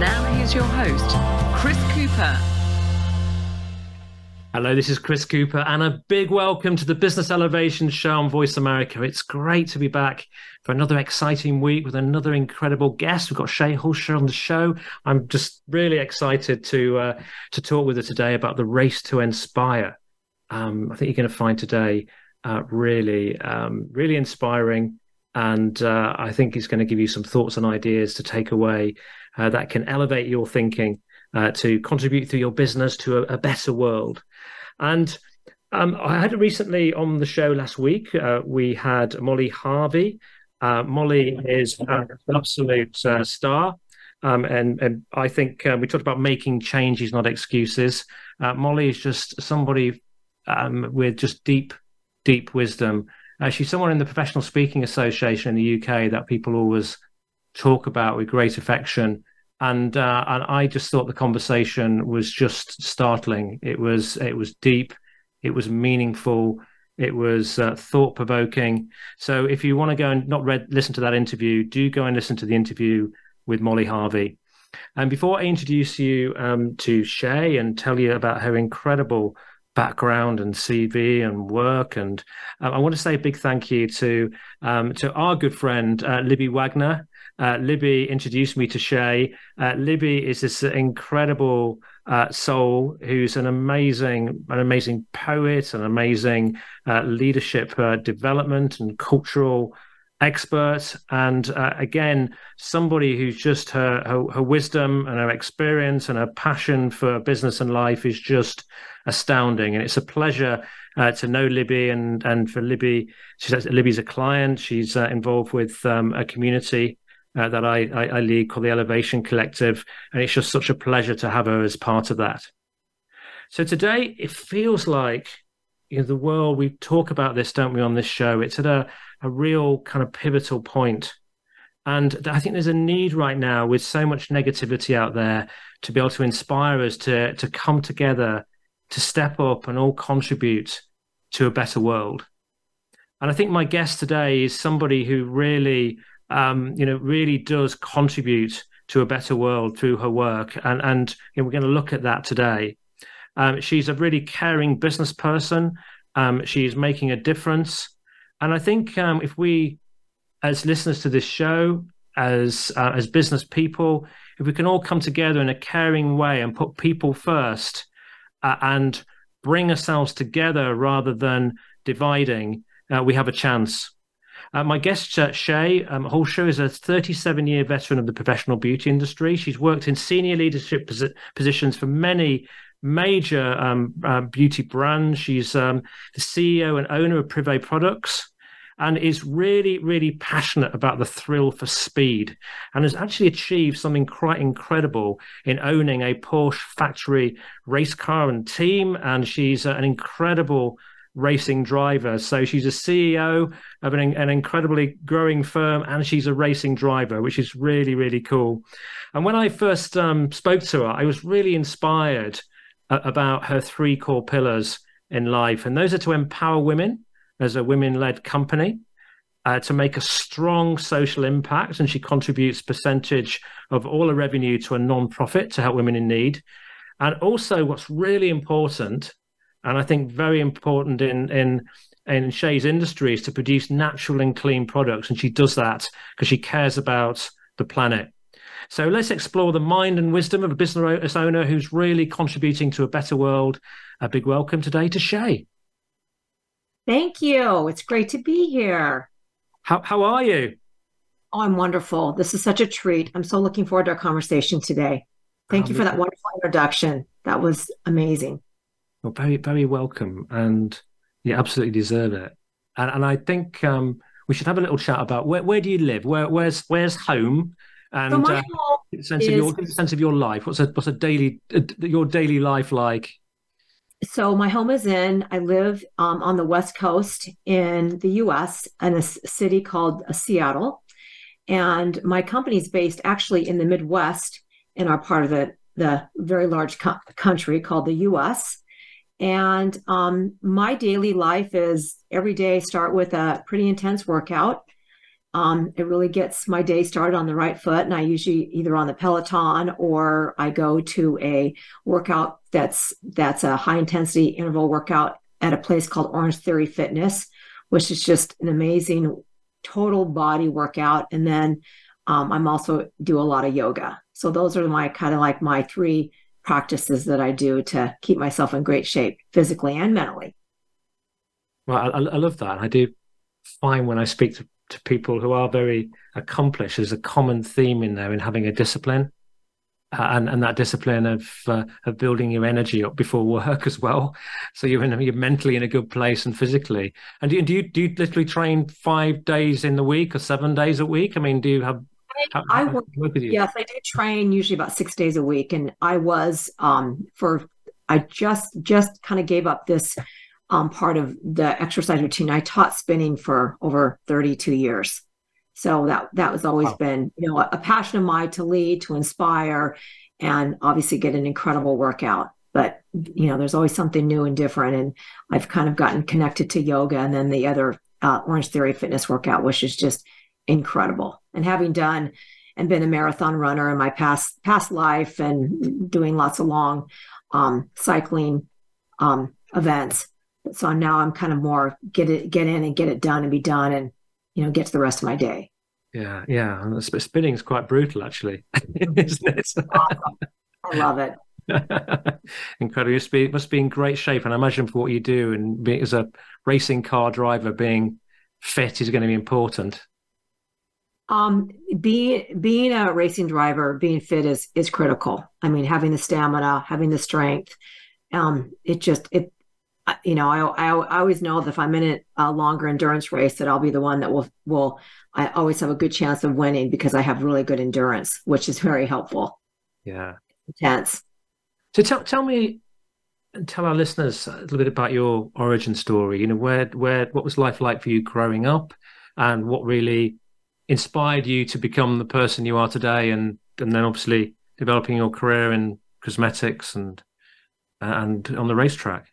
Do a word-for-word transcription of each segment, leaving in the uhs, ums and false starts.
Now here's your host, Chris Cooper. Hello, this is Chris Cooper, and a big welcome to the Business Elevation Show on Voice America. It's great to be back for another exciting week with another incredible guest. We've got Shay Hoelscher on the show. I'm just really excited to uh, to talk with her today about the race to inspire. Um, I think you're going to find today uh, really, um, really inspiring, and uh, I think it's going to give you some thoughts and ideas to take away uh, that can elevate your thinking uh, to contribute through your business to a, a better world. And um, I had recently on the show last week, uh, we had Molly Harvey. Uh, Molly is an absolute uh, star. Um, and, and I think uh, we talked about making changes, not excuses. Uh, Molly is just somebody um, with just deep, deep wisdom. Uh, she's someone in the Professional Speaking Association in the U K that people always talk about with great affection. And uh, and I just thought the conversation was just startling. It was it was deep, it was meaningful, it was uh, thought provoking. So if you want to go and not read, listen to that interview, do go and listen to the interview with Molly Harvey. And before I introduce you um, to Shay and tell you about her incredible background and C V and work, and uh, I want to say a big thank you to um, to our good friend uh, Libby Wagner. Uh, Libby introduced me to Shay. Uh, Libby is this incredible uh, soul who's an amazing, an amazing poet, an amazing uh, leadership uh, development and cultural expert, and uh, again, somebody who's just her, her her wisdom and her experience and her passion for business and life is just astounding. And it's a pleasure uh, to know Libby, and and for Libby, she's Libby's a client. She's uh, involved with um, a community Uh, that I, I, I lead called the Elevation Collective, and it's just such a pleasure to have her as part of that. So today it feels like, you know, the world, we talk about this, don't we, on this show, it's at a, a real kind of pivotal point. And I think there's a need right now with so much negativity out there to be able to inspire us to, to come together, to step up and all contribute to a better world. And I think my guest today is somebody who really... Um, you know, really does contribute to a better world through her work. And, and you know, we're going to look at that today. Um, she's a really caring business person. Um, she is making a difference. And I think um, if we, as listeners to this show, as uh, as business people, if we can all come together in a caring way and put people first uh, and bring ourselves together rather than dividing, uh, we have a chance. Uh, my guest, uh, Shay um, Hoelscher, is a thirty-seven-year veteran of the professional beauty industry. She's worked in senior leadership pos- positions for many major um, uh, beauty brands. She's um, the C E O and owner of Privé Products, and is really, really passionate about the thrill for speed, and has actually achieved something quite incredible in owning a Porsche factory race car and team, and she's uh, an incredible racing driver. So she's a C E O of an, an incredibly growing firm, and she's a racing driver, which is really, really cool. And when I first um, spoke to her, I was really inspired uh, about her three core pillars in life. And those are to empower women as a women-led company, uh, to make a strong social impact. And she contributes a percentage of all her revenue to a non-profit to help women in need. And also what's really important, and I think very important in, in in Shay's industry, is to produce natural and clean products. And she does that because she cares about the planet. So let's explore the mind and wisdom of a business owner who's really contributing to a better world. A big welcome today to Shay. Thank you. It's great to be here. How how are you? Oh, I'm wonderful. This is such a treat. I'm so looking forward to our conversation today. Thank oh, you for that wonderful introduction. That was amazing. Well, very, very welcome, and you absolutely deserve it. And, and I think um, we should have a little chat about where, where do you live? Where, where's, where's home? And so my uh, home sense is, of your sense of your life. What's a what's a daily uh, your daily life like? So my home is in. I live um, on the West Coast in the U S in a city called Seattle, and my company's based actually in the Midwest in our part of the the very large co- country called the U S. And um, my daily life is every day start with a pretty intense workout. Um, it really gets my day started on the right foot, and I usually either on the Peloton or I go to a workout that's that's a high intensity interval workout at a place called Orange Theory Fitness, which is just an amazing total body workout. And then um, I'm also do a lot of yoga. So those are my kind of like my three practices that I do to keep myself in great shape physically and mentally. Well, I, I love that. I do find when I speak to to people who are very accomplished, there's a common theme in there in having a discipline uh, and and that discipline of uh, of building your energy up before work as well, so you're in, you're mentally in a good place and physically. And do you, do you do you literally train five days in the week or seven days a week? I mean, do you have how, I work, work with you? Yes, I do train usually about six days a week, and I was um for I just just kind of gave up this Um, part of the exercise routine. I taught spinning for over thirty-two years. So that that was always wow. been, you know, a, a passion of mine to lead, to inspire, and obviously get an incredible workout. But, you know, there's always something new and different. And I've kind of gotten connected to yoga and then the other uh, Orange Theory Fitness workout, which is just incredible. And having done and been a marathon runner in my past past life and doing lots of long um, cycling um, events, so now I'm kind of more get it, get in and get it done and be done and, you know, get to the rest of my day. Yeah. Yeah. And spinning is quite brutal actually, isn't it? Awesome. I love it. Incredible. You must be in great shape. And I imagine for what you do and being as a racing car driver, being fit is going to be important. Um, being, being a racing driver, being fit is, is critical. I mean, having the stamina, having the strength, um, it just, it, you know, I, I I always know that if I'm in a longer endurance race, that I'll be the one that will, will, I always have a good chance of winning because I have really good endurance, which is very helpful. Yeah. Intense. So tell, tell me, tell our listeners a little bit about your origin story. You know, where, where, what was life like for you growing up and what really inspired you to become the person you are today? And, and then obviously developing your career in cosmetics and, and on the racetrack.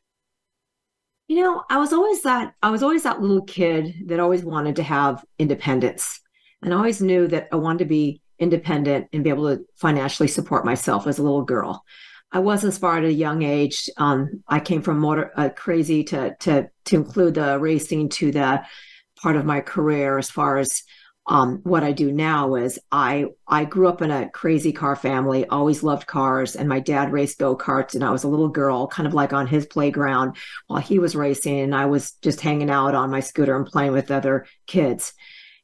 You know, I was always that I was always that little kid that always wanted to have independence, and I always knew that I wanted to be independent and be able to financially support myself as a little girl. I was inspired at a young age. Um, I came from motor uh, crazy to to to include the racing to the part of my career. As far as um, what I do now is, I I grew up in a crazy car family. Always loved cars, and my dad raced go-karts, and I was a little girl, kind of like on his playground while he was racing, and I was just hanging out on my scooter and playing with other kids.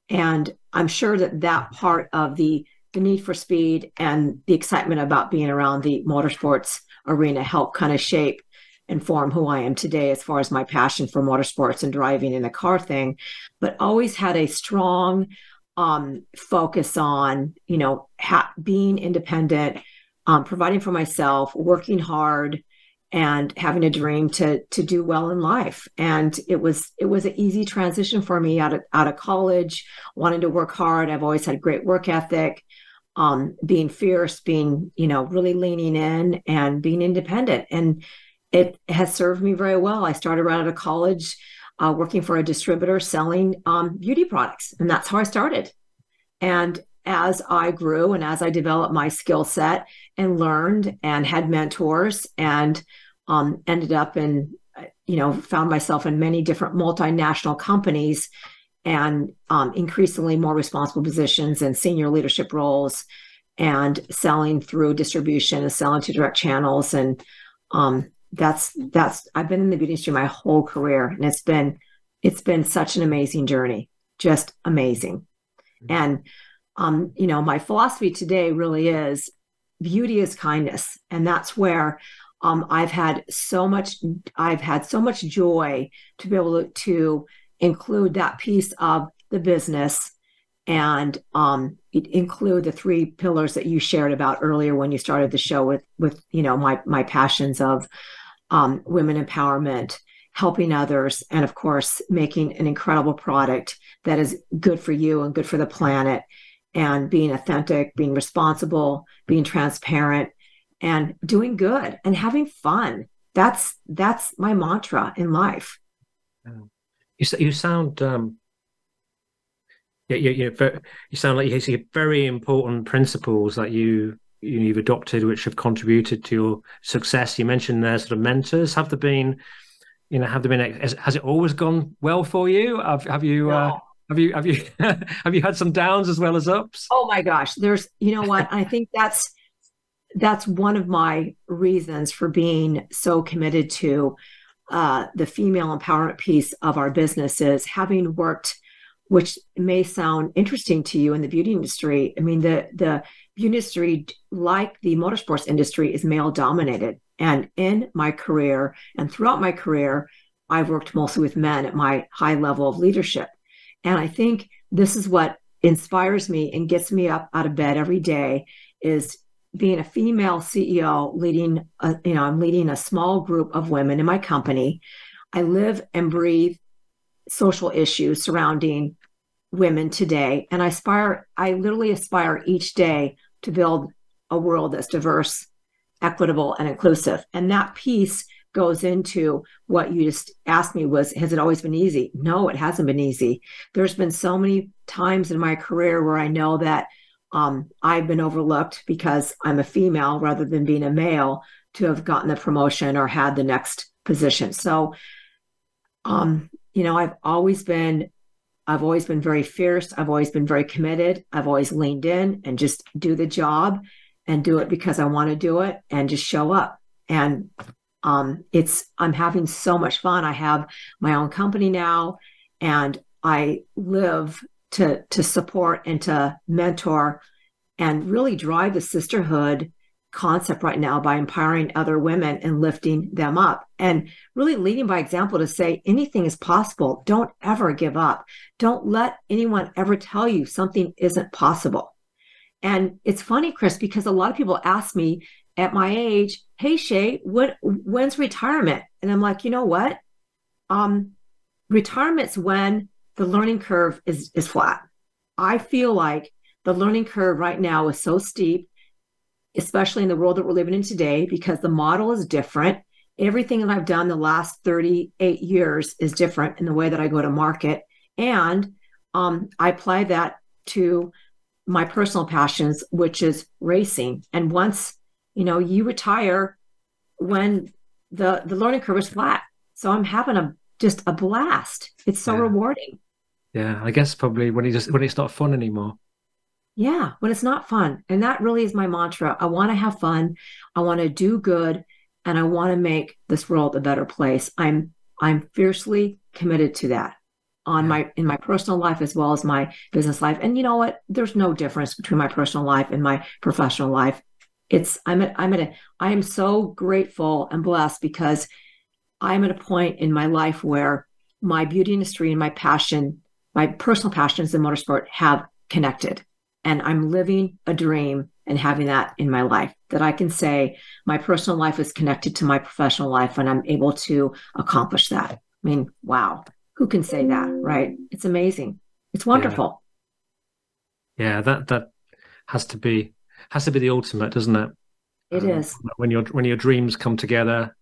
And I'm sure that that part of the the need for speed and the excitement about being around the motorsports arena helped kind of shape and form who I am today as far as my passion for motorsports and driving in the car thing, but always had a strong um, focus on, you know, ha- being independent, um, providing for myself, working hard, and having a dream to to do well in life. And it was it was an easy transition for me out of out of college, wanting to work hard. I've always had great work ethic, um, being fierce, being, you know, really leaning in and being independent. And it has served me very well. I started right out of college uh, working for a distributor selling um, beauty products, and that's how I started. And as I grew and as I developed my skill set and learned and had mentors and um, ended up in, you know, found myself in many different multinational companies and um, increasingly more responsible positions and senior leadership roles and selling through distribution and selling to direct channels and, um, That's, that's, I've been in the beauty industry my whole career, and it's been, it's been such an amazing journey, just amazing. Mm-hmm. And, um, you know, my philosophy today really is beauty is kindness. And that's where, um, I've had so much, I've had so much joy to be able to, to include that piece of the business and, um, include the three pillars that you shared about earlier when you started the show with, with, you know, my, my passions of um, women empowerment, helping others, and of course, making an incredible product that is good for you and good for the planet, and being authentic, being responsible, being transparent, and doing good and having fun. That's, that's my mantra in life. Um, you, you sound, um, yeah, you, you, you sound like you see very important principles that you, you've adopted, which have contributed to your success. You mentioned there sort of mentors. Have there been, you know, have there been, has, has it always gone well for you? Have, have you, no. uh, have you, have you, have you had some downs as well as ups? Oh my gosh. There's, you know what? I think that's, that's one of my reasons for being so committed to uh, the female empowerment piece of our business is having worked, which may sound interesting to you in the beauty industry. I mean, the, the beauty industry, like the motorsports industry, is male dominated. And in my career and throughout my career, I've worked mostly with men at my high level of leadership. And I think this is what inspires me and gets me up out of bed every day, is being a female C E O leading, a, you know, I'm leading a small group of women in my company. I live and breathe social issues surrounding women today. And I aspire, I literally aspire each day to build a world that's diverse, equitable, and inclusive. And that piece goes into what you just asked me was, has it always been easy? No, it hasn't been easy. There's been so many times in my career where I know that um, I've been overlooked because I'm a female rather than being a male to have gotten the promotion or had the next position. So, um, you know, I've always been, I've always been very fierce. I've always been very committed. I've always leaned in and just do the job and do it because I want to do it and just show up. And um, it's, I'm having so much fun. I have my own company now, and I live to, to support and to mentor and really drive the sisterhood concept right now by empowering other women and lifting them up and really leading by example to say anything is possible. Don't ever give up. Don't let anyone ever tell you something isn't possible. And it's funny, Chris, because a lot of people ask me at my age, hey, Shay, what, when's retirement? And I'm like, you know what? Um, retirement's when the learning curve is, is flat. I feel like the learning curve right now is so steep, especially in the world that we're living in today, because the model is different. Everything that I've done the last thirty-eight years is different in the way that I go to market. And um, I apply that to my personal passions, which is racing. And once, you know, you retire when the, the learning curve is flat. So I'm having a, just a blast. It's so yeah. rewarding. Yeah. I guess probably when it just, when it's not fun anymore. Yeah. When it's not fun. And that really is my mantra. I want to have fun. I want to do good. And I want to make this world a better place. I'm, I'm fiercely committed to that. On my, in my personal life as well as my business life. And you know what? There's no difference between my personal life and my professional life. It's, I'm at, I'm at a, I am so grateful and blessed because I'm at a point in my life where my beauty industry and my passion, my personal passions in motorsport have connected. And I'm living a dream and having that in my life, that I can say my personal life is connected to my professional life and I'm able to accomplish that. I mean, wow. Who can say that, right? It's amazing. It's wonderful. Yeah, yeah that that has to be has to be the ultimate, doesn't it? It um, is when your when your dreams come together,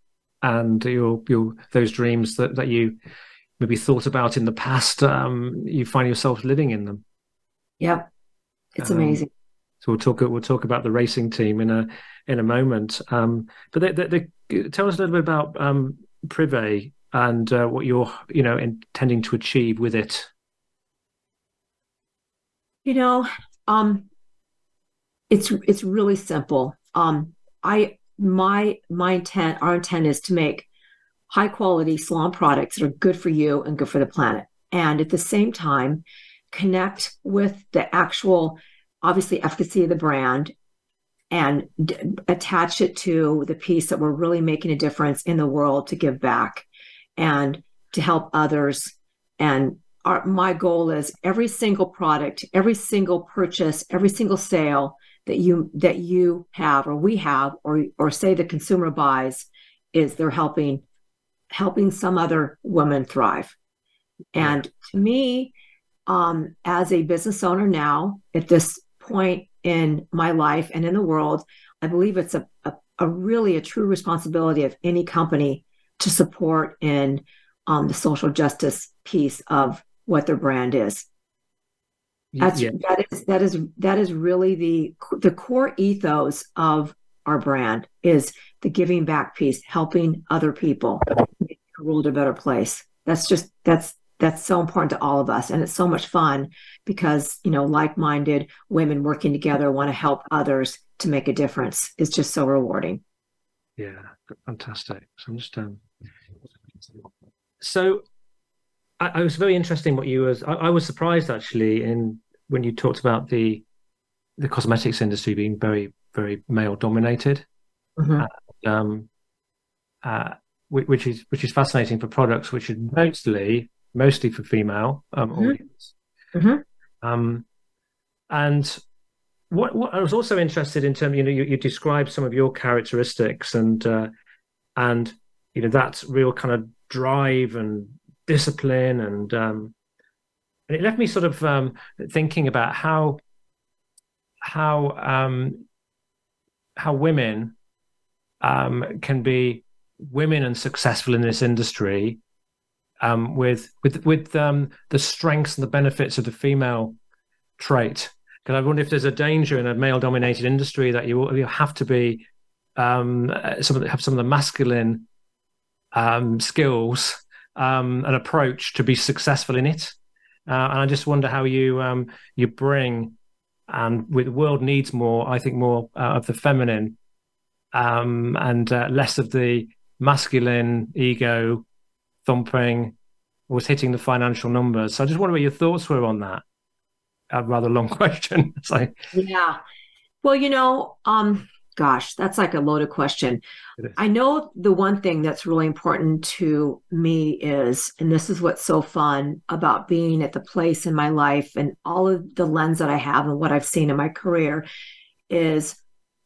and your your those dreams that, that you maybe thought about in the past, um, you find yourself living in them. Yep, it's um, amazing. So we'll talk we'll talk about the racing team in a in a moment. Um, but they, they, they, tell us a little bit about um, Privé. And uh, what you're, you know, intending to achieve with it. You know, um, it's it's really simple. Um, I my my intent, our intent is to make high quality salon products that are good for you and good for the planet, and at the same time, connect with the actual, obviously, efficacy of the brand, and d- attach it to the piece that we're really making a difference in the world to give back. And to help others and our, my goal is every single product, every single purchase, every single sale that you that you have or we have or or say the consumer buys is they're helping helping some other woman thrive. And to me, um, as a business owner now, at this point in my life and in the world, I believe it's a, a, a really a true responsibility of any company to support in um, the social justice piece of what their brand is. That's, yeah. that is, that is, that is really the, the core ethos of our brand is the giving back piece, helping other people make the world a better place. That's just, that's, that's so important to all of us. And it's so much fun because, you know, like-minded women working together want to help others to make a difference. It's just so rewarding. Yeah. Fantastic. So I'm just, um, so I, I was very interesting what you was, I, I was surprised actually in when you talked about the, the cosmetics industry being very, very male dominated, mm-hmm. and, um, uh, which is which is fascinating for products which is mostly mostly for female um, mm-hmm. audience. Mm-hmm. Um, and what, what I was also interested in terms, you know, you, you described some of your characteristics and uh, and you know that real kind of drive and discipline and um, and it left me sort of um, thinking about how how um, how women um, can be women and successful in this industry um with with with um the strengths and the benefits of the female trait, because I wonder if there's a danger in a male dominated industry that you you have to be um some of the, have some of the masculine um skills um and approach to be successful in it, uh, and I just wonder how you um you bring and with the world needs more I think more uh, of the feminine um and uh, less of the masculine ego thumping was hitting the financial numbers. So I just wonder what your thoughts were on that. A rather long question. So. Yeah. Well, you know, um, gosh, that's like a loaded question. I know the one thing that's really important to me is, and this is what's so fun about being at the place in my life and all of the lens that I have and what I've seen in my career is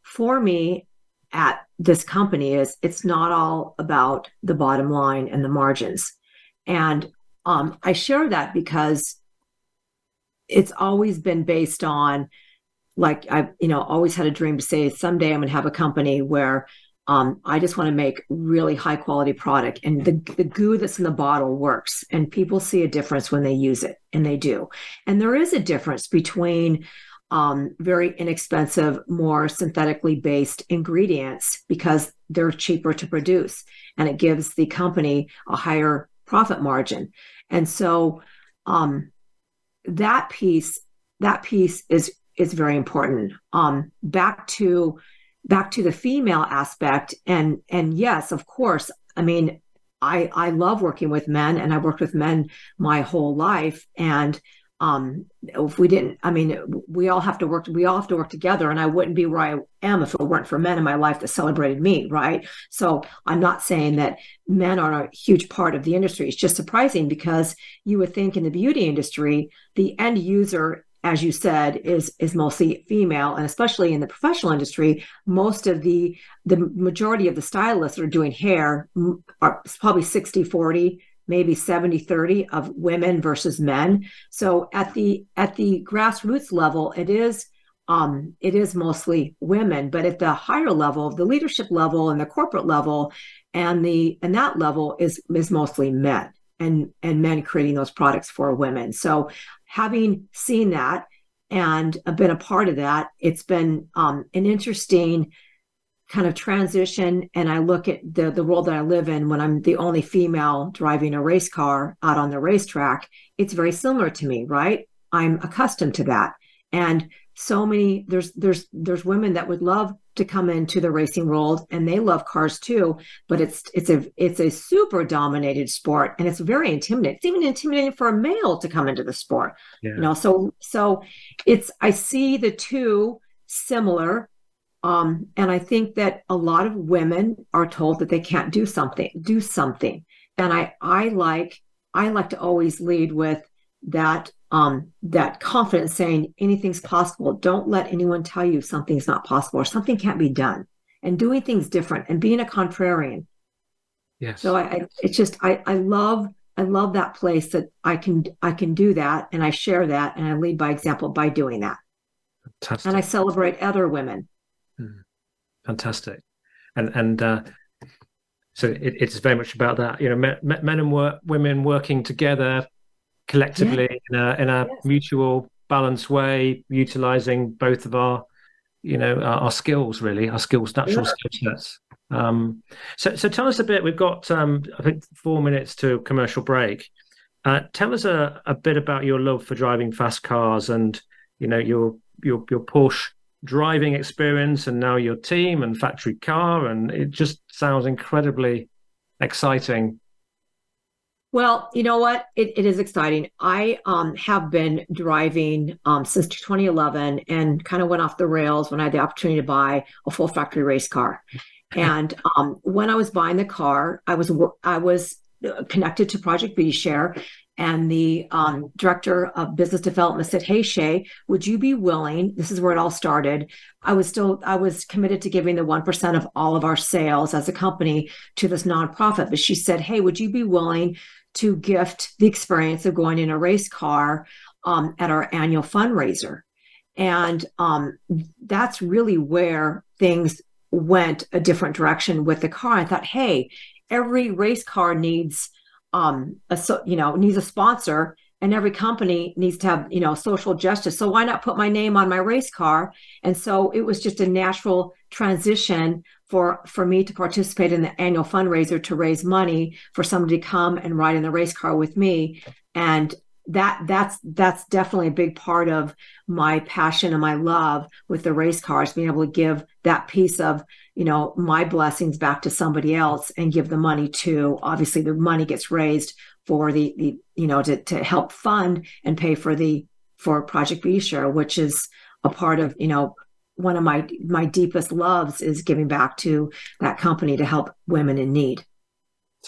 for me, at this company is it's not all about the bottom line and the margins. And um, I share that because it's always been based on like, I've, you know, always had a dream to say someday I'm going to have a company where um, I just want to make really high quality product and the, the goo that's in the bottle works and people see a difference when they use it, and they do. And there is a difference between Um, very inexpensive, more synthetically based ingredients because they're cheaper to produce and it gives the company a higher profit margin. And so um, that piece, that piece is, is very important. Um, back to, back to the female aspect. And, and yes, of course, I mean, I, I love working with men and I worked with men my whole life. And Um, if we didn't, I mean, we all have to work, we all have to work together, and I wouldn't be where I am if it weren't for men in my life that celebrated me. Right. So I'm not saying that men are a huge part of the industry. It's just surprising because you would think in the beauty industry, the end user, as you said, is, is mostly female. And especially in the professional industry, most of the, the majority of the stylists that are doing hair are probably sixty, forty, maybe seventy, thirty of women versus men. So at the at the grassroots level, it is um, it is mostly women, but at the higher level, the leadership level and the corporate level and the and that level is is mostly men and, and men creating those products for women. So having seen that and been a part of that, it's been um, an interesting kind of transition. And I look at the the world that I live in when I'm the only female driving a race car out on the racetrack, it's very similar to me, right? I'm accustomed to that. And so many, there's, there's, there's women that would love to come into the racing world and they love cars too, but it's, it's a, it's a super dominated sport and it's very intimidating. It's even intimidating for a male to come into the sport, yeah. you know? So, so it's, I see the two similar. Um, and I think that a lot of women are told that they can't do something, do something. And I, I like, I like to always lead with, that um, that confidence saying anything's possible. Don't let anyone tell you something's not possible or something can't be done, and doing things different and being a contrarian. Yes. So I, I it's just, I, I love, I love that place that I can, I can do that. And I share that, and I lead by example by doing that. Fantastic. And I celebrate other women. Mm. Fantastic. And, and, uh, so it, it's very much about that, you know, men, men and work, women working together collectively, yes, in a, in a yes, mutual balanced way, utilizing both of our, you know, our, our skills, really, our skills, natural yeah. skill sets. Um, so, so tell us a bit, we've got, um, I think four minutes to commercial break. Uh, tell us a, a bit about your love for driving fast cars and, you know, your, your, your Porsche driving experience, and now your team and factory car, and it just sounds incredibly exciting. Well, you know what? It, it is exciting. I um, have been driving um, since twenty eleven, and kind of went off the rails when I had the opportunity to buy a full factory race car. And um, when I was buying the car, I was I was connected to Project Beauty Share, and the um, director of business development said, "Hey, Shay, would you be willing?" This is where it all started. I was still I was committed to giving the one percent of all of our sales as a company to this nonprofit, but she said, "Hey, would you be willing to gift the experience of going in a race car um, at our annual fundraiser?" And um, that's really where things went a different direction with the car. I thought, hey, every race car needs, um, a so, you know, needs a sponsor, and every company needs to have, you know, social justice. So why not put my name on my race car? And so it was just a natural transition for, for me to participate in the annual fundraiser to raise money for somebody to come and ride in the race car with me. And that that's that's definitely a big part of my passion and my love with the race cars, being able to give that piece of, you know, my blessings back to somebody else and give the money to, obviously the money gets raised for the, the you know, to, to help fund and pay for the, for Project Beauty Share, which is a part of, you know, one of my, my deepest loves is giving back to that company to help women in need.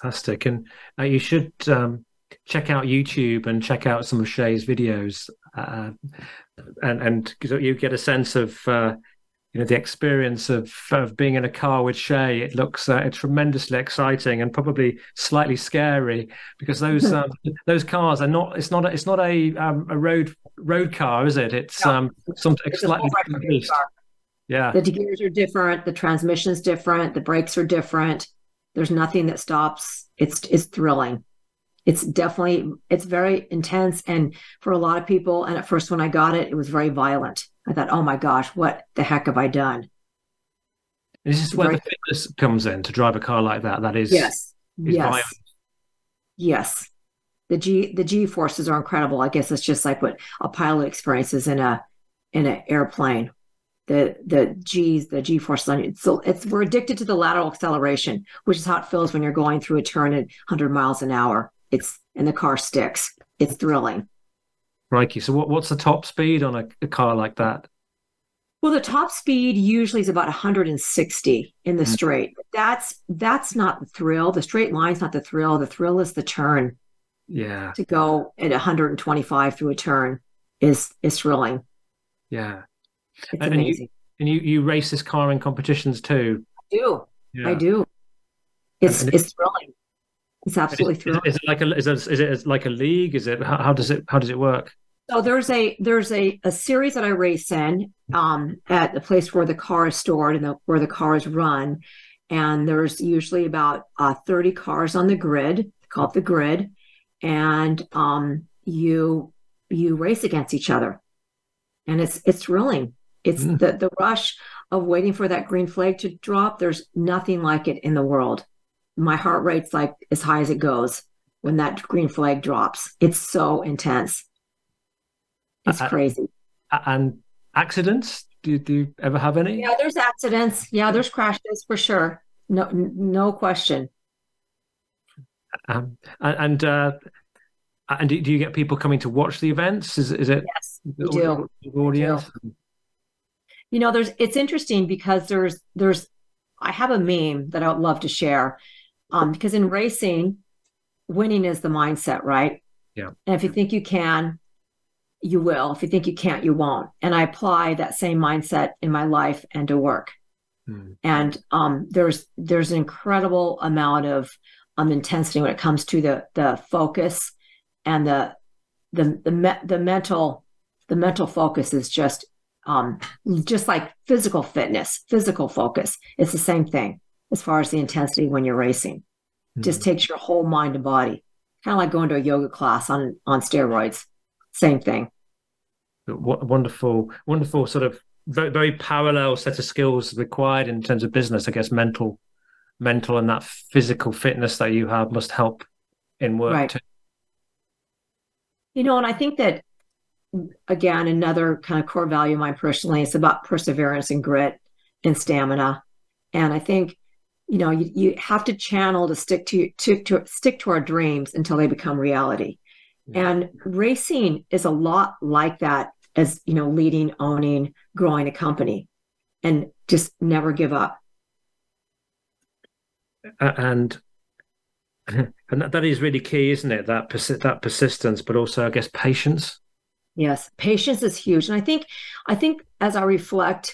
Fantastic. And uh, you should, um, check out YouTube and check out some of Shay's videos, uh, and and you get a sense of uh, you know the experience of, of being in a car with Shay. It looks uh, tremendously exciting and probably slightly scary, because those um, those cars are not. It's not. A, it's not a um, a road road car, is it? It's no, um some it's slightly different. Yeah, the gears are different. The transmission is different. The brakes are different. There's nothing that stops. It's it's thrilling. It's definitely, it's very intense. And for a lot of people, and at first when I got it, it was very violent. I thought, oh my gosh, what the heck have I done? This is where very... the fitness comes in, to drive a car like that. That is, yes. is yes. violent. Yes. The G, the G forces are incredible. I guess it's just like what a pilot experiences in a, in an airplane. The, the G's, the G forces on you. So it's, we're addicted to the lateral acceleration, which is how it feels when you're going through a turn at one hundred miles an hour. It's and the car sticks. It's thrilling. Crikey. So what, what's the top speed on a, a car like that? Well, the top speed usually is about one hundred sixty in the mm-hmm. straight. That's that's not the thrill. The straight line's not the thrill. The thrill is the turn. Yeah. To go at one hundred twenty-five through a turn is is thrilling. Yeah. It's and, amazing. And, you, and you you race this car in competitions too. I do. Yeah. I do. It's and, and it's, it's thrilling. It's absolutely is, thrilling. Is it like a is it, is it like a league? Is it how, how does it how does it work? So there's a there's a, a series that I race in um, at the place where the car is stored and the, where the car is run, and there's usually about uh, thirty cars on the grid, called the grid, and um, you you race against each other, and it's it's thrilling. It's mm. the the rush of waiting for that green flag to drop. There's nothing like it in the world. My heart rate's like as high as it goes when that green flag drops. It's so intense. It's uh, crazy. And accidents? Do, do you ever have any? Yeah, there's accidents. Yeah, there's crashes for sure. No, n- no question. Um, and uh, and do, do you get people coming to watch the events? Is is it? Yes, we do. Audience? We do. You know, there's. It's interesting because there's there's. I have a meme that I would love to share. Um, because in racing, winning is the mindset, right? Yeah. And if you think you can, you will. If you think you can't, you won't. And I apply that same mindset in my life and to work. Mm. And um, there's there's an incredible amount of um, intensity when it comes to the the focus and the the the, me- the mental the mental focus is just um, just like physical fitness, physical focus. It's the same thing as far as the intensity when you're racing. Mm. Just takes your whole mind and body, kind of like going to a yoga class on on steroids. Same thing. What a wonderful, wonderful sort of very, very parallel set of skills required in terms of business. I guess mental, mental, and that physical fitness that you have must help in work right. too. You know, and I think that again, another kind of core value of mine personally is about perseverance and grit and stamina. And I think you know you, you have to channel to stick to to to stick to our dreams until they become reality. And racing is a lot like that, as you know, leading, owning, growing a company, and just never give up. And and that, that is really key, isn't it? That persi- that persistence, but also, I guess, patience. Yes, patience is huge. And I think I think as I reflect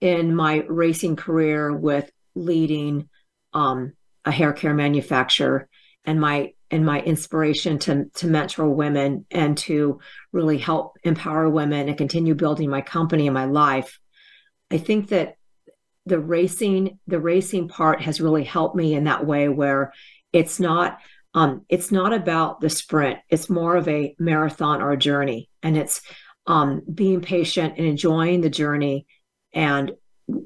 in my racing career with leading um, a hair care manufacturer, and my and my inspiration to, to mentor women and to really help empower women and continue building my company and my life. I think that the racing, the racing part has really helped me in that way where it's not, um, it's not about the sprint. It's more of a marathon or a journey, and it's um, being patient and enjoying the journey and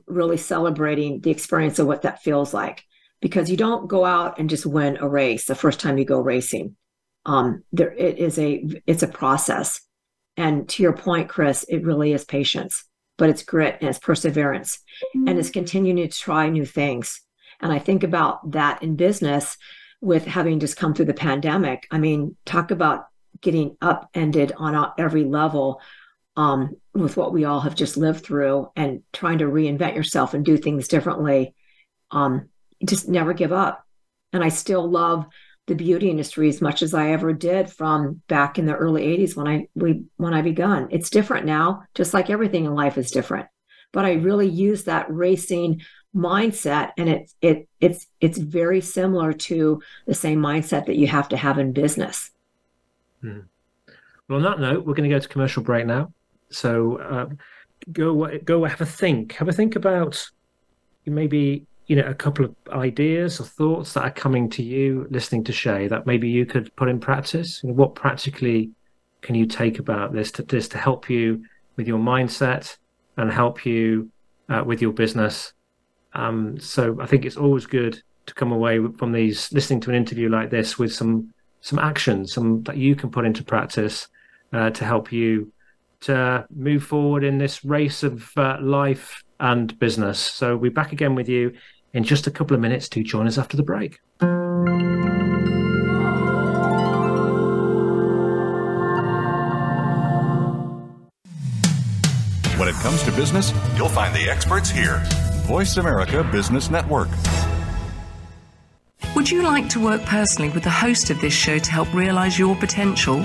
really celebrating the experience of what that feels like. Because you don't go out and just win a race the first time you go racing. Um, there, it is a, it's a process. And to your point, Chris, it really is patience, but it's grit and it's perseverance, mm-hmm. and it's continuing to try new things. And I think about that in business with having just come through the pandemic. I mean, talk about getting upended on every level um, with what we all have just lived through and trying to reinvent yourself and do things differently. Um, Just never give up. And I still love the beauty industry as much as I ever did from back in the early eighties when I we when I begun. It's different now, just like everything in life is different. But I really use that racing mindset, and it's it it's it's very similar to the same mindset that you have to have in business. Hmm. Well, on that note, we're going to go to commercial break now. So uh, go go have a think, have a think about maybe. You know, a couple of ideas or thoughts that are coming to you listening to Shay that maybe you could put in practice. You know, what practically can you take about this to this to help you with your mindset and help you uh, with your business? Um, so I think it's always good to come away from these listening to an interview like this with some some action, some that you can put into practice uh, to help you to move forward in this race of uh, life and business. So we're back again with you in just a couple of minutes to join us after the break. When it comes to business, you'll find the experts here. Voice America Business Network. Would you like to work personally with the host of this show to help realize your potential?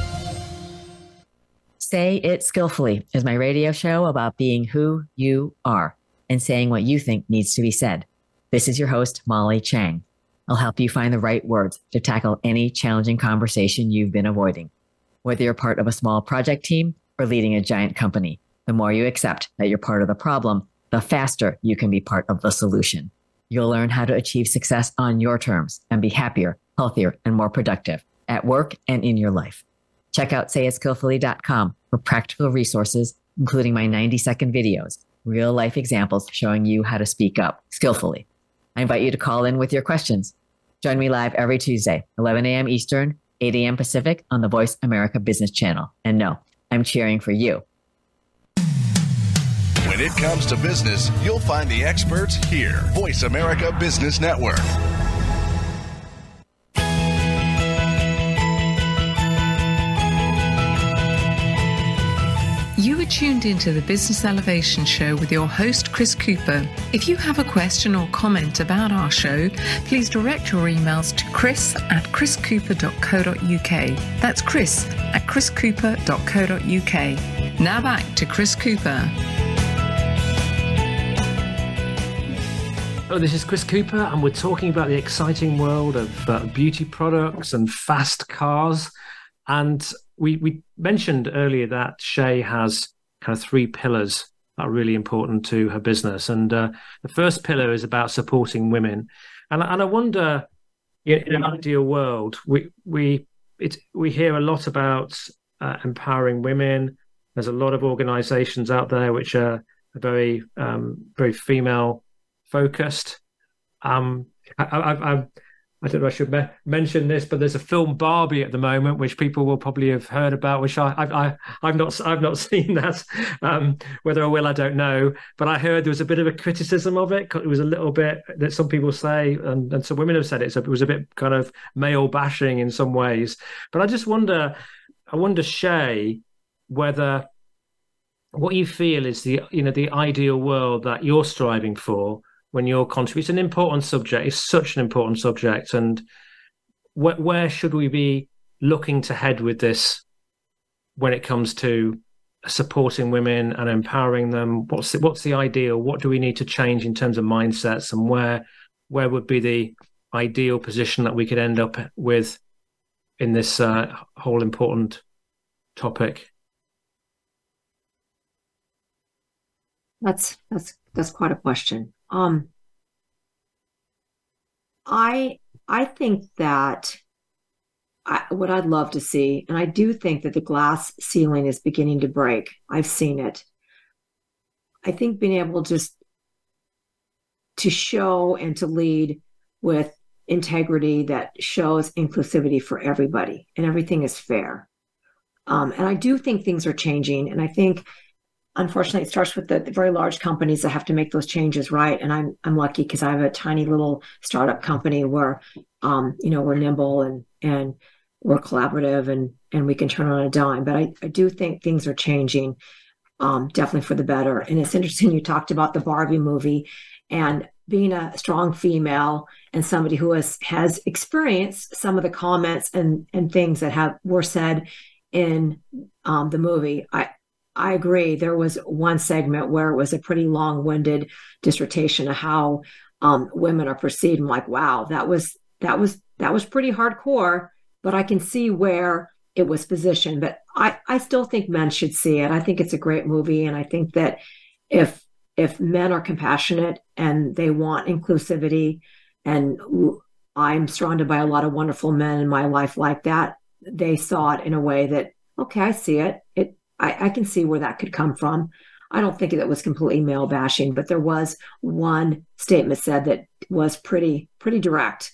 Say It Skillfully is my radio show about being who you are and saying what you think needs to be said. This is your host, Molly Chang. I'll help you find the right words to tackle any challenging conversation you've been avoiding. Whether you're part of a small project team for leading a giant company. The more you accept that you're part of the problem, the faster you can be part of the solution. You'll learn how to achieve success on your terms and be happier, healthier, and more productive at work and in your life. Check out say it skillfully dot com for practical resources, including my ninety second videos, real life examples showing you how to speak up skillfully. I invite you to call in with your questions. Join me live every Tuesday, eleven a.m. Eastern, eight a.m. Pacific on the Voice America Business Channel. And no, I'm cheering for you. When it comes to business, you'll find the experts here. Voice America Business Network. You were tuned into the Business Elevation Show with your host, Chris Cooper. If you have a question or comment about our show, please direct your emails to chris at chris cooper dot co dot uk. That's chris at chris cooper dot co dot uk. Now back to Chris Cooper. Hello, this is Chris Cooper, and we're talking about the exciting world of uh, beauty products and fast cars. And We, we mentioned earlier that Shay has kind of three pillars that are really important to her business. And uh, the first pillar is about supporting women. And, and I wonder, in, in an ideal world, we we it, we hear a lot about uh, empowering women. There's a lot of organizations out there which are very, um, very female focused. Um, I, I, I I don't know if I should me- mention this, but there's a film Barbie at the moment, which people will probably have heard about, which I, I, I, I've not I've not seen that. Um, whether I will, I don't know. But I heard there was a bit of a criticism of it. It was a little bit that some people say, and, and some women have said it, so it was a bit kind of male bashing in some ways. But I just wonder, I wonder, Shay, whether what you feel is the you know the ideal world that you're striving for when you're contributing. It's an important subject. It's such an important subject. And wh- where should we be looking to head with this when it comes to supporting women and empowering them? What's the, what's the ideal? What do we need to change in terms of mindsets, and where where would be the ideal position that we could end up with in this uh, whole important topic? That's that's that's quite a question. Um, I, I think that I, what I'd love to see, and I do think that the glass ceiling is beginning to break. I've seen it. I think being able just to show and to lead with integrity that shows inclusivity for everybody, and everything is fair. Um, and I do think things are changing. And I think, unfortunately, it starts with the, the very large companies that have to make those changes, right? And I'm I'm lucky because I have a tiny little startup company where, um, you know, we're nimble and and we're collaborative and and we can turn on a dime. But I, I do think things are changing, um, definitely for the better. And it's interesting you talked about the Barbie movie, and being a strong female and somebody who has has experienced some of the comments and and things that have were said in um, the movie. I. I agree. There was one segment where it was a pretty long-winded dissertation of how um, women are perceived. I'm like, wow, that was that was that was pretty hardcore. But I can see where it was positioned. But I, I still think men should see it. I think it's a great movie, and I think that if if men are compassionate and they want inclusivity, and I'm surrounded by a lot of wonderful men in my life like that, they saw it in a way that, okay, I see it. It. I, I can see where that could come from. I don't think that was completely male bashing, but there was one statement said that was pretty, pretty direct.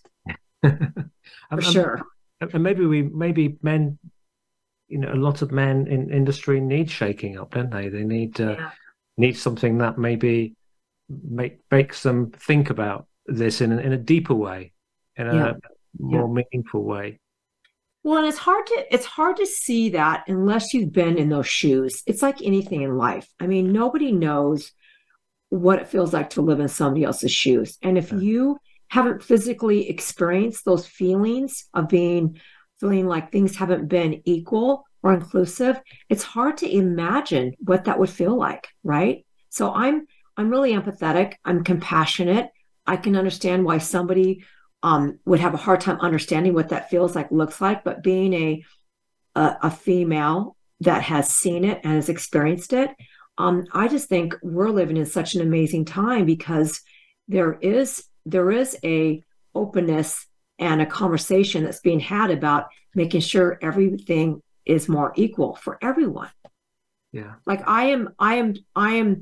For and, sure. And maybe we, maybe men, you know, a lot of men in industry need shaking up, don't they? They need, uh, yeah. need something that maybe make, makes them think about this in, in a deeper way, in a yeah. more yeah. meaningful way. Well, and it's hard to it's hard to see that unless you've been in those shoes. It's like anything in life. I mean, nobody knows what it feels like to live in somebody else's shoes. And if you haven't physically experienced those feelings of being feeling like things haven't been equal or inclusive, it's hard to imagine what that would feel like, right? So I'm I'm really empathetic. I'm compassionate. I can understand why somebody Um, would have a hard time understanding what that feels like, looks like, but being a, a, a female that has seen it and has experienced it. Um, I just think we're living in such an amazing time because there is there is a openness and a conversation that's being had about making sure everything is more equal for everyone. Yeah. Like I am, I am, I am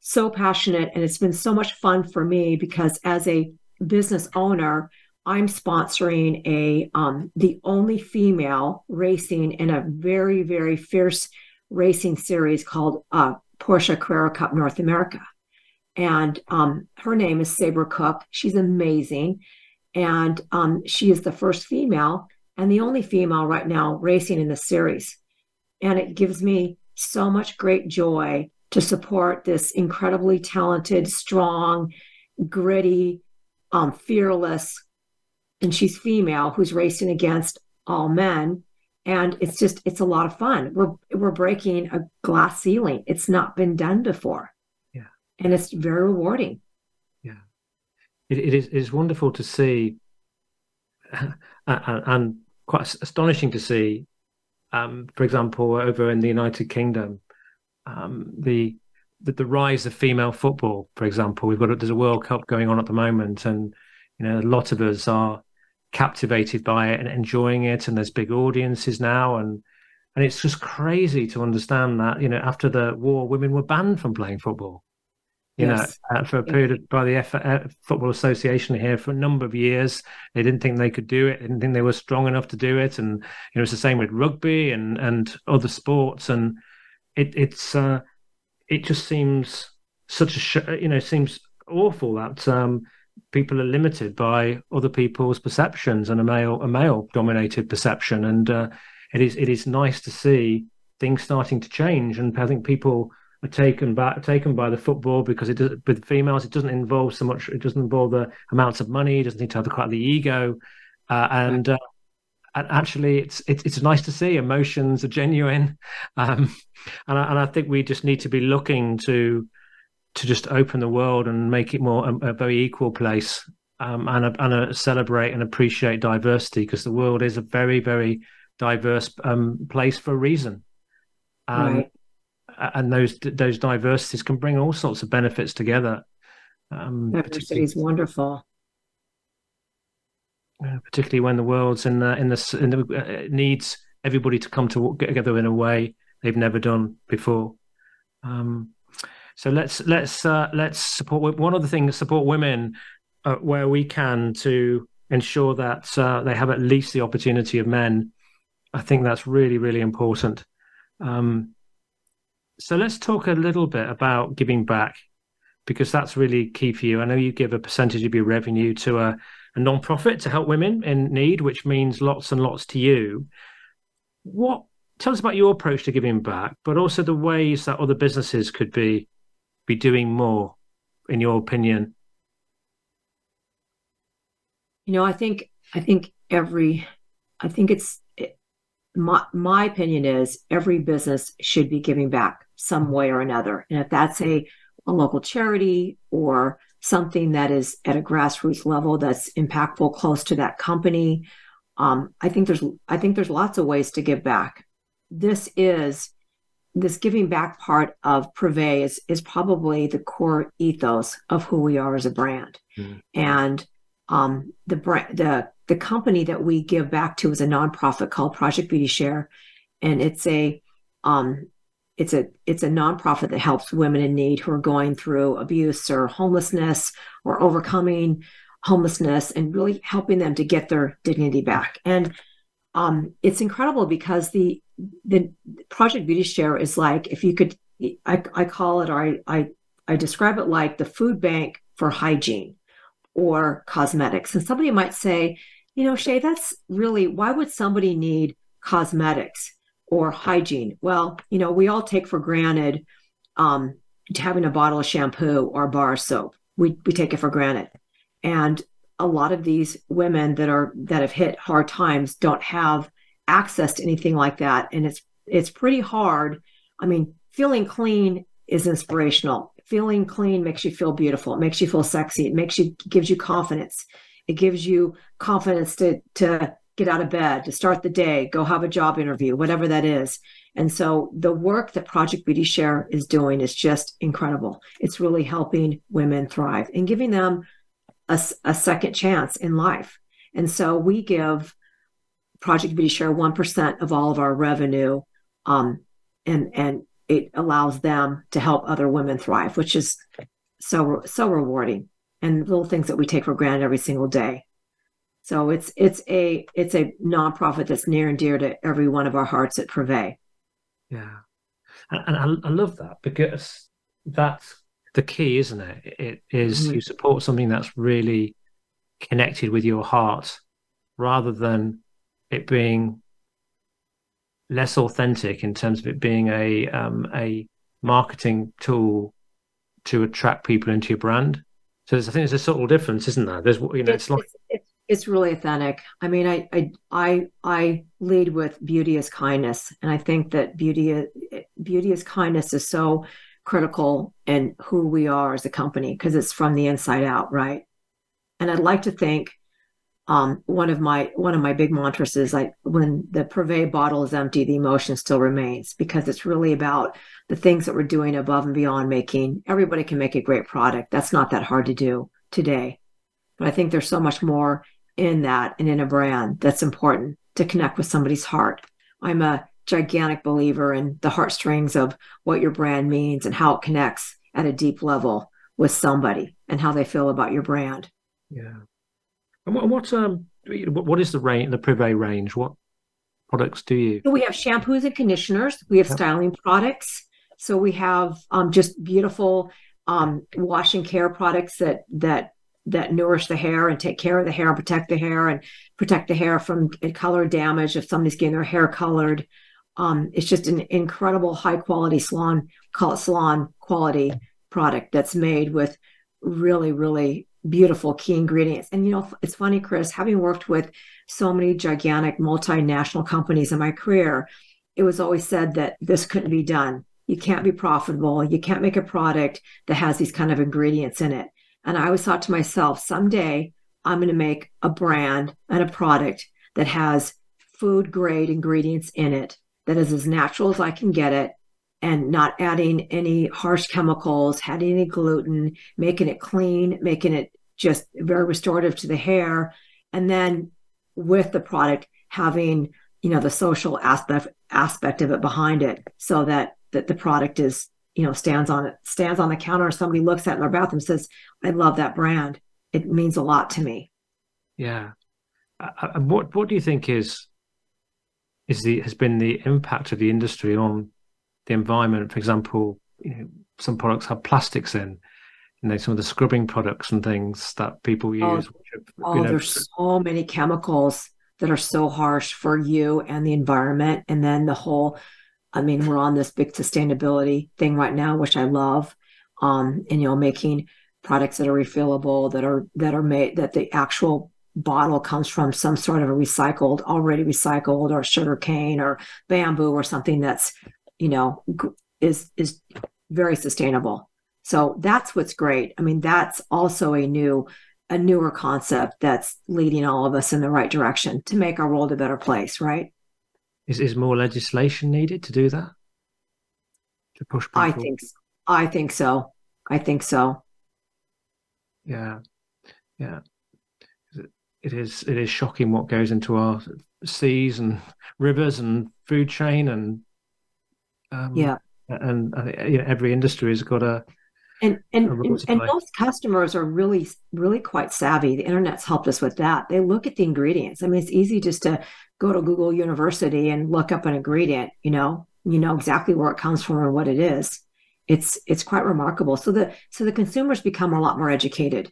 so passionate, and it's been so much fun for me because as a business owner, I'm sponsoring a um, the only female racing in a very, very fierce racing series called uh, Porsche Carrera Cup North America. And um, her name is Sabra Cook. She's amazing. And um, she is the first female and the only female right now racing in the series. And it gives me so much great joy to support this incredibly talented, strong, gritty, um, fearless, and she's female, who's racing against all men. And it's just, it's a lot of fun. We're we're breaking a glass ceiling. It's not been done before. Yeah. And it's very rewarding. Yeah. It, it is it is wonderful to see and, and quite astonishing to see, um, for example, over in the United Kingdom, um, the, the the rise of female football, for example. We've got a, there's a World Cup going on at the moment, and you know, a lot of us are captivated by it and enjoying it, and there's big audiences now, and and it's just crazy to understand that, you know, after the war, women were banned from playing football, you yes. know, uh, for a period of, by the F- F- Football Association here for a number of years. They didn't think they could do it, they didn't think they were strong enough to do it, and you know, it's the same with rugby and and other sports, and it it's uh, it just seems such a sh- you know seems awful that um, people are limited by other people's perceptions and a male a male dominated perception, and uh, it is it is nice to see things starting to change. And I think people are taken back taken by the football because it does, with females it doesn't involve so much, it doesn't involve the amounts of money, it doesn't need to have the, quite the ego, uh, and uh, and actually it's, it's it's nice to see emotions are genuine, um, and I, and I think we just need to be looking to to just open the world and make it more a, a very equal place, um, and, a, and a celebrate and appreciate diversity, because the world is a very, very diverse um, place for a reason. Um, right. And those those diversities can bring all sorts of benefits together. Um, diversity is wonderful. Uh, particularly when the world's in the, in the, in the, uh, needs everybody to come to get together in a way they've never done before. Um, So let's let's uh, let's support one other thing. Support women uh, where we can to ensure that uh, they have at least the opportunity of men. I think that's really, really important. Um, so let's talk a little bit about giving back, because that's really key for you. I know you give a percentage of your revenue to a, a non-profit to help women in need, which means lots and lots to you. What tell us about your approach to giving back, but also the ways that other businesses could be. be doing more, in your opinion? You know, I think I think every I think it's it, my my opinion is every business should be giving back some way or another. And if that's a, a local charity or something that is at a grassroots level that's impactful close to that company, um, I think there's I think there's lots of ways to give back. This is This giving back part of Privé is, is probably the core ethos of who we are as a brand. Mm-hmm. And um, the brand, the the company that we give back to is a nonprofit called Project Beauty Share, and it's a um, it's a it's a nonprofit that helps women in need who are going through abuse or homelessness or overcoming homelessness, and really helping them to get their dignity back. And um, it's incredible because the The Project Beauty Share is like, if you could, I, I call it, or I, I, I describe it like the food bank for hygiene or cosmetics. And somebody might say, you know, Shay, that's really, why would somebody need cosmetics or hygiene? Well, you know, we all take for granted um, having a bottle of shampoo or a bar of soap. We we take it for granted. And a lot of these women that are, that have hit hard times don't have access to anything like that, and it's it's pretty hard. I mean, feeling clean is inspirational. Feeling clean makes you feel beautiful. It makes you feel sexy. It makes you gives you confidence. It gives you confidence to to get out of bed, to start the day, go have a job interview, whatever that is. And so the work that Project Beauty Share is doing is just incredible. It's really helping women thrive and giving them a, a second chance in life. And so we give Project Beauty Share one percent of all of our revenue, um, and and it allows them to help other women thrive, which is so, so rewarding, and little things that we take for granted every single day. So it's it's a it's a nonprofit that's near and dear to every one of our hearts at Privé. Yeah, and, and I, I love that, because that's the key, isn't it? It is mm-hmm. You support something that's really connected with your heart, rather than it being less authentic in terms of it being a um, a marketing tool to attract people into your brand. So I think there's a subtle difference, isn't there? There's you know, it's, it's like. It's, it's- It's really authentic. I mean, I, I, I, I lead with beauty is kindness. And I think that beauty, is, beauty is kindness is so critical in who we are as a company, because it's from the inside out. Right. And I'd like to think, um, one of my, one of my big mantras is like, when the Privé bottle is empty, the emotion still remains, because it's really about the things that we're doing above and beyond making. Everybody can make a great product. That's not that hard to do today, but I think there's so much more in that, and in a brand that's important to connect with somebody's heart. I'm a gigantic believer in the heartstrings of what your brand means and how it connects at a deep level with somebody and how they feel about your brand. Yeah. And what, what um what is the range, the Privé range? What products do you? So we have shampoos and conditioners. We have yep. styling products. So we have um just beautiful um wash and care products that that. that nourish the hair and take care of the hair and protect the hair and protect the hair from color damage if somebody's getting their hair colored. Um, it's just an incredible high quality salon, call it salon quality product that's made with really, really beautiful key ingredients. And, you know, it's funny, Chris, having worked with so many gigantic multinational companies in my career, it was always said that this couldn't be done. You can't be profitable. You can't make a product that has these kind of ingredients in it. And I always thought to myself, someday I'm going to make a brand and a product that has food grade ingredients in it, that is as natural as I can get it, and not adding any harsh chemicals, adding any gluten, making it clean, making it just very restorative to the hair. And then with the product having, you know, the social aspect aspect of it behind it, so that, that the product is, you know, stands on it, stands on the counter. Somebody looks at it in their bathroom and says, I love that brand. It means a lot to me. Yeah. And what, what do you think is, is the, has been the impact of the industry on the environment? For example, you know, some products have plastics in, you know, some of the scrubbing products and things that people use. Oh, which are, oh you know, there's so many chemicals that are so harsh for you and the environment. And then the whole, I mean, we're on this big sustainability thing right now, which I love. Um, and, you know, making products that are refillable, that are, that are made, that the actual bottle comes from some sort of a recycled, already recycled or sugar cane or bamboo or something that's, you know, is, is very sustainable. So that's what's great. I mean, that's also a new, a newer concept that's leading all of us in the right direction to make our world a better place. Right. Is is more legislation needed to do that? To push people? I think so. I think so. I think so. Yeah, yeah. It is. It is shocking what goes into our seas and rivers and food chain, and um, yeah, and, and you know, every industry has got a. And and and, and most customers are really, really quite savvy. The internet's helped us with that. They look at the ingredients. I mean, it's easy just to go to Google University and look up an ingredient. You know, you know exactly where it comes from and what it is. It's it's quite remarkable. So the so the consumers become a lot more educated,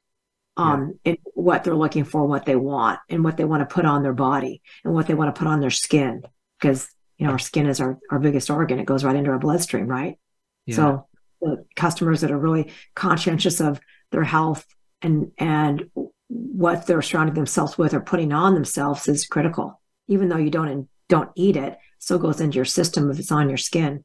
um, yeah. in what they're looking for, what they want, and what they want to put on their body, and what they want to put on their skin, because you know our skin is our, our biggest organ. It goes right into our bloodstream, right? Yeah. So. The customers that are really conscientious of their health and and what they're surrounding themselves with or putting on themselves is critical. Even though you don't don't eat it, it still goes into your system if it's on your skin.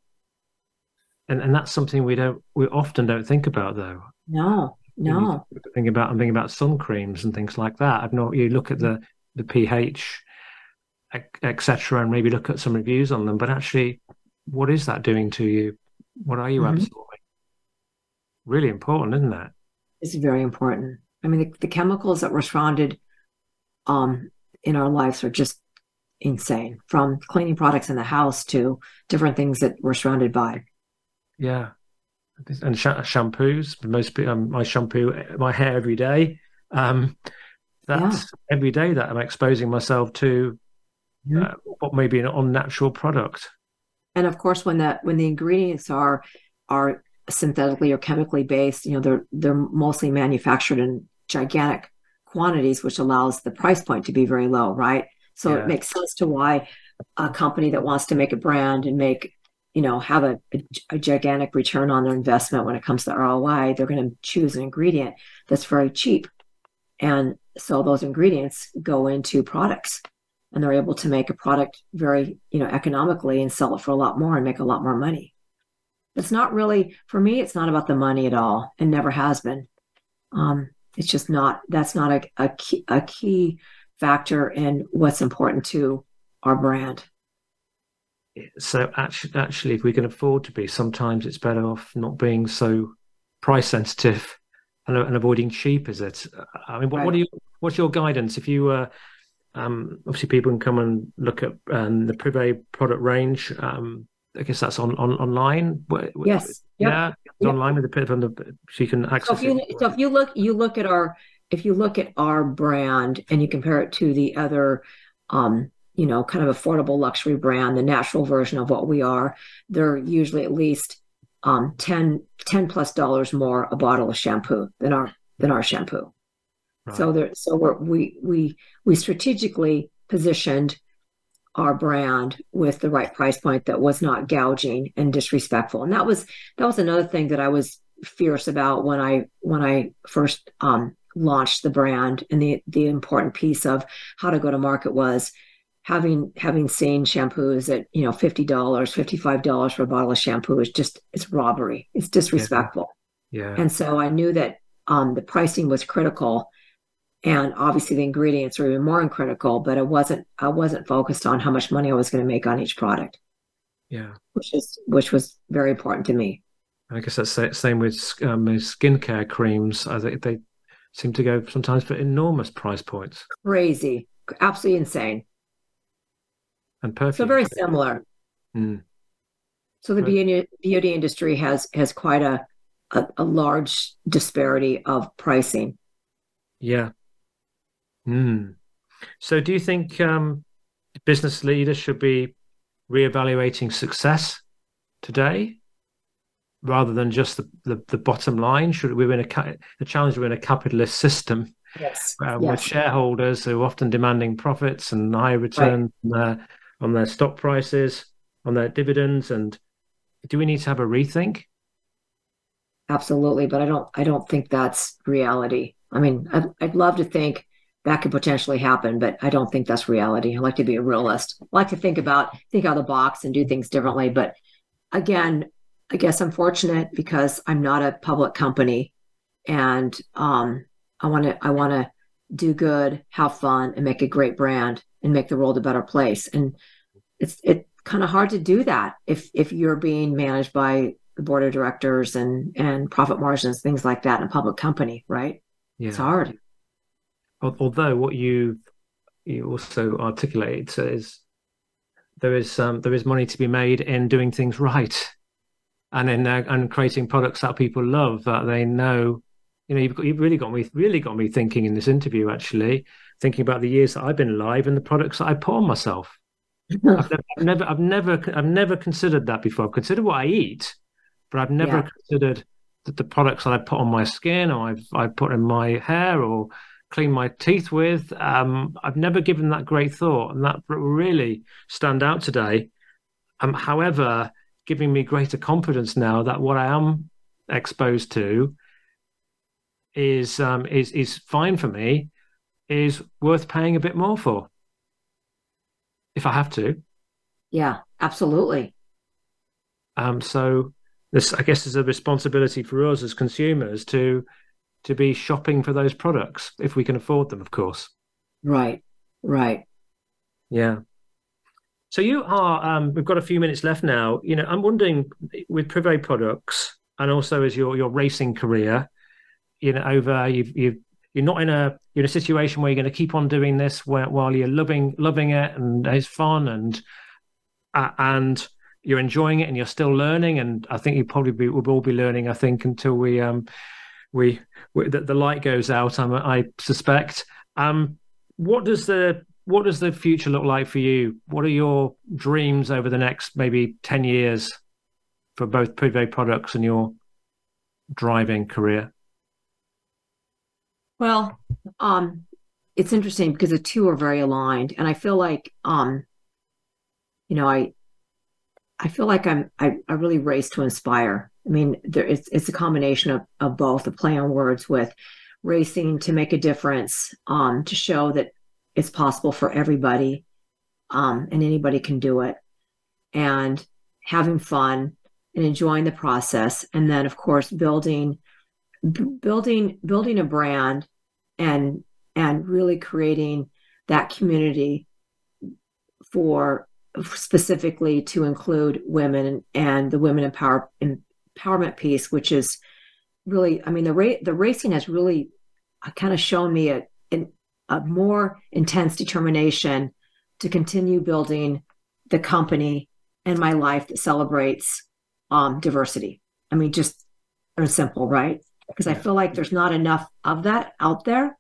And and that's something we don't we often don't think about though. No, no. Think about I'm thinking about sun creams and things like that. I've not you look at the the pH, et cetera, and maybe look at some reviews on them, but actually what is that doing to you? What are you mm-hmm. absorbing? Really important, isn't that? It's very important. I mean, the, the chemicals that we're surrounded um, in our lives are just insane, from cleaning products in the house to different things that we're surrounded by. Yeah. And sh- shampoos, most um, my shampoo, my hair every day. Um, that's yeah. every day that I'm exposing myself to mm-hmm. uh, what may be an unnatural product. And of course, when that when the ingredients are are synthetically or chemically based, you know, they're they're mostly manufactured in gigantic quantities, which allows the price point to be very low, right? So yeah. it makes sense to why a company that wants to make a brand and make, you know, have a, a, a gigantic return on their investment when it comes to R O I, they're going to choose an ingredient that's very cheap. And so those ingredients go into products, and they're able to make a product very, you know, economically and sell it for a lot more and make a lot more money. It's not really, for me, it's not about the money at all, and never has been. Um, it's just not, that's not a, a, key, a key factor in what's important to our brand. So actually, actually, if we can afford to be, sometimes it's better off not being so price sensitive and, and avoiding cheap, is it? I mean, what, right. what do you, what's your guidance? If you uh, um, obviously people can come and look at um, the Privé product range, um, I guess that's on, on online. Yes. Yeah. Yep. It's yep. online with the, from the, so you can access. So if you, it. So if you look, you look at our, if you look at our brand and you compare it to the other, um, you know, kind of affordable luxury brand, the natural version of what we are, they're usually at least um, ten, ten plus dollars more a bottle of shampoo than our, than our shampoo. Right. So there, so we're, we, we, we strategically positioned our brand with the right price point that was not gouging and disrespectful. And that was, that was another thing that I was fierce about when I, when I first um, launched the brand. And the, the important piece of how to go to market was having, having seen shampoos at, you know, fifty dollars, fifty-five dollars for a bottle of shampoo is just, it's robbery. It's disrespectful. Yeah. yeah. And so I knew that um, the pricing was critical. And obviously the ingredients are even more critical, but it wasn't, I wasn't focused on how much money I was going to make on each product. Yeah. Which is, which was very important to me. I guess that's the same with um, skincare creams. I think they seem to go sometimes for enormous price points. Crazy. Absolutely insane. And perfume. So very similar. Mm. So the beauty, beauty industry has, has quite a, a, a large disparity of pricing. Yeah. Mm. So do you think um, business leaders should be reevaluating success today rather than just the, the, the bottom line? Should we're in a the challenge we're in a capitalist system yes. Uh, yes. with shareholders who are often demanding profits and high return right. on, their, on their stock prices, on their dividends, and do we need to have a rethink? Absolutely, but I don't I don't think that's reality. I mean, I'd, I'd love to think that could potentially happen, but I don't think that's reality. I like to be a realist. I like to think about, think out of the box and do things differently. But again, I guess I'm fortunate because I'm not a public company, and um, I want to, I want to do good, have fun, and make a great brand and make the world a better place. And it's, it's kind of hard to do that if, if you're being managed by the board of directors and, and profit margins, things like that in a public company, right? Yeah. It's hard. Although what you you also articulated is there is um, there is money to be made in doing things right, and in uh, and creating products that people love, that they know. You know, you've got, you've really got me really got me thinking in this interview. Actually, thinking about the years that I've been live and the products that I pour myself. I've, never, I've never I've never I've never considered that before. I've considered what I eat, but I've never yeah. considered the products that I put on my skin, or I've, I put in my hair, or clean my teeth with. Um, I've never given that great thought, and that really stand out today. Um, however, giving me greater confidence now that what I am exposed to is um, is is fine for me, is worth paying a bit more for, if I have to. Yeah, absolutely. Um, so. This, I guess, is a responsibility for us as consumers to to be shopping for those products if we can afford them, of course. Right, right. Yeah. So you are, um, we've got a few minutes left now. You know, I'm wondering with Privé Products and also as your, your racing career, you know, over you've, you've, you're not in a, you're in a situation where you're going to keep on doing this where, while you're loving, loving it and it's fun and, uh, and you're enjoying it and you're still learning. And I think you probably be, we'll all be learning, I think, until we, um, we, we the, the light goes out, I'm, I suspect. Um, what does the, what does the future look like for you? What are your dreams over the next maybe ten years for both Privé Products and your driving career? Well, um, it's interesting because the two are very aligned, and I feel like, um, you know, I, I feel like I'm, I, I really race to inspire. I mean, there, it's, it's a combination of, of both, the play on words with racing to make a difference, um, to show that it's possible for everybody, um, and anybody can do it, and having fun and enjoying the process. And then of course, building, b- building, building a brand and, and really creating that community for specifically to include women and the women empower empowerment piece, which is really, I mean, the ra- the racing has really kind of shown me a, an, a more intense determination to continue building the company and my life that celebrates um, diversity. I mean, just or simple, right? Because I feel like there's not enough of that out there.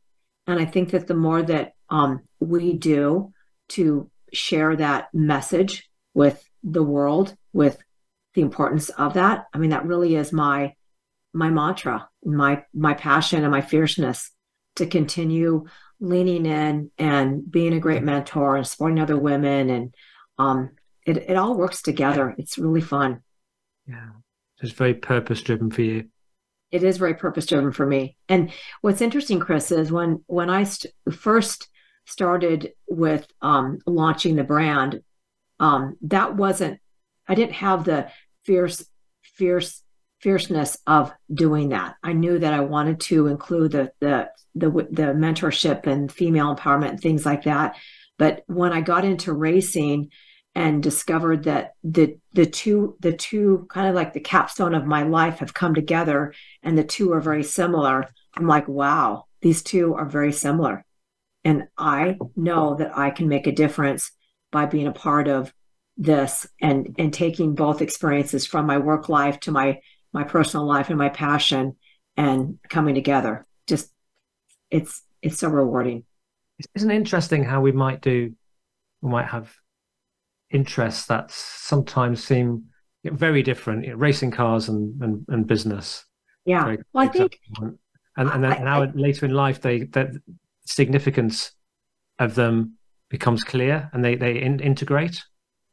And I think that the more that um, we do to share that message with the world, with the importance of that, I mean, that really is my, my mantra, my, my passion and my fierceness to continue leaning in and being a great mentor and supporting other women. And um, it, it all works together. It's really fun. Yeah. It's very purpose-driven for you. It is very purpose-driven for me. And what's interesting, Chris, is when, when I st- first started with um, launching the brand, um, that wasn't, I didn't have the fierce, fierce, fierceness of doing that. I knew that I wanted to include the, the the the mentorship and female empowerment and things like that. But when I got into racing and discovered that the the two the two kind of like the capstone of my life have come together and the two are very similar, I'm like, wow, these two are very similar. And I know that I can make a difference by being a part of this and and taking both experiences from my work life to my my personal life and my passion and coming together. Just it's, it's so rewarding. Isn't it interesting how we might do, we might have interests that sometimes seem very different, you know, racing cars and, and, and business. Yeah. Very, well, I think, and, and then I, now I, later in life, they, the significance of them becomes clear and they, they in, integrate.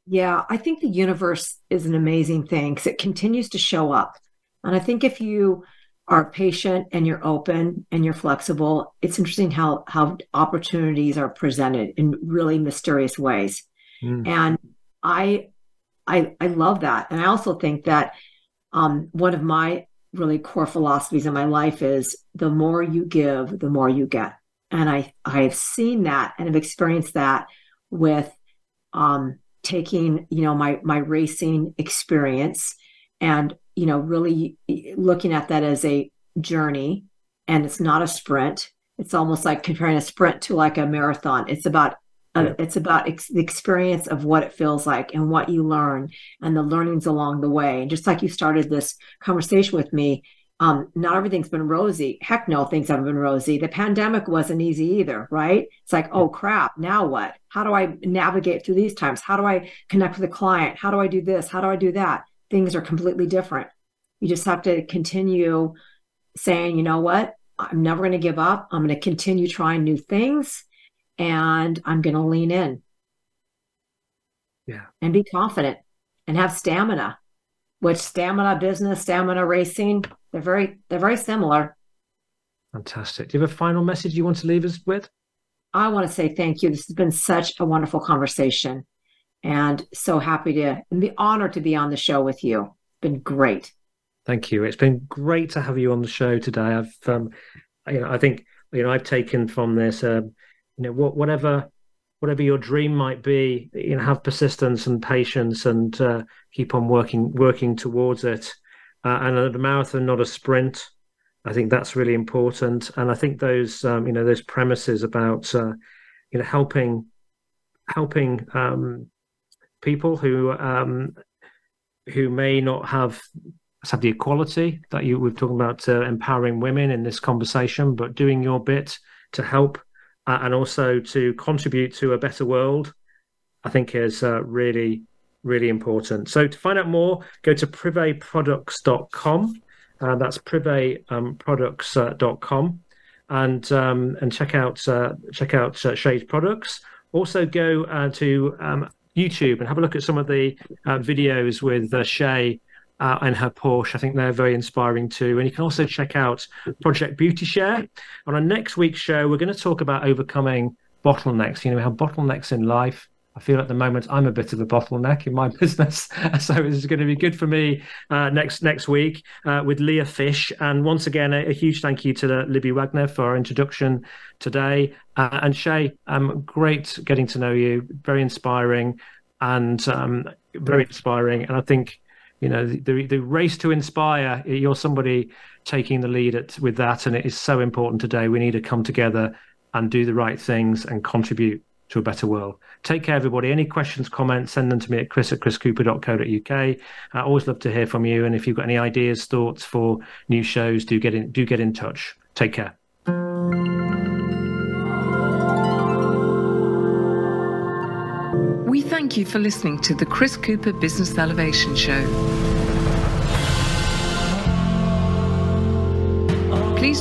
Yeah. I think the universe is an amazing thing because it continues to show up. And I think if you are patient and you're open and you're flexible, it's interesting how how opportunities are presented in really mysterious ways. Mm. And I, I I love that. And I also think that um, one of my really core philosophies in my life is the more you give, the more you get. And I I have seen that and have experienced that with um, taking, you know, my my racing experience and you know, really looking at that as a journey and it's not a sprint. It's almost like comparing a sprint to like a marathon. It's about, yeah. uh, it's about ex- the experience of what it feels like and what you learn and the learnings along the way. And just like you started this conversation with me, um, not everything's been rosy. Heck no, things haven't been rosy. The pandemic wasn't easy either, right? It's like, oh crap, now what? How do I navigate through these times? How do I connect with a client? How do I do this? How do I do that? Things are completely different. You just have to continue saying, you know what, I'm never going to give up. I'm going to continue trying new things and I'm going to lean in. Yeah. And be confident and have stamina, which stamina business, stamina racing, they're very, they're very similar. Fantastic. Do you have a final message you want to leave us with? I want to say thank you. This has been such a wonderful conversation. And so happy to, and the honor to be on the show with you. It's been great. Thank you. It's been great to have you on the show today. I've, um, you know, I think, you know, I've taken from this, um, you know, whatever whatever your dream might be, you know, have persistence and patience and uh, keep on working working towards it. Uh, and a marathon, not a sprint. I think that's really important. And I think those, um, you know, those premises about, uh, you know, helping helping um, people who um, who may not have have the equality that you were talking about, uh, empowering women in this conversation, but doing your bit to help uh, and also to contribute to a better world, I think is uh, really, really important. So to find out more, go to privé products dot com. Uh, that's privé products dot com, um, and um, and check out uh, check out uh, Shay's products. Also go uh, to um, YouTube and have a look at some of the uh, videos with uh, Shay uh, and her Porsche. I think they're very inspiring too. And you can also check out Project Beauty Share. On our next week's show, we're going to talk about overcoming bottlenecks. You know, we have bottlenecks in life. I feel at the moment I'm a bit of a bottleneck in my business, so it's going to be good for me uh, next next week uh, with Leah Fish. And once again, a, a huge thank you to Libby Wagner for our introduction today. Uh, and Shay, um, great getting to know you. Very inspiring, and um, very inspiring. And I think you know the the race to inspire. You're somebody taking the lead at, with that, and it is so important today. We need to come together and do the right things and contribute to a better world. Take care, everybody. Any questions, comments, send them to me at chris at chris cooper dot co dot uk. I always love to hear from you. And if you've got any ideas, thoughts for new shows, do get in, do get in touch. Take care. We thank you for listening to the Chris Cooper Business Elevation Show. Please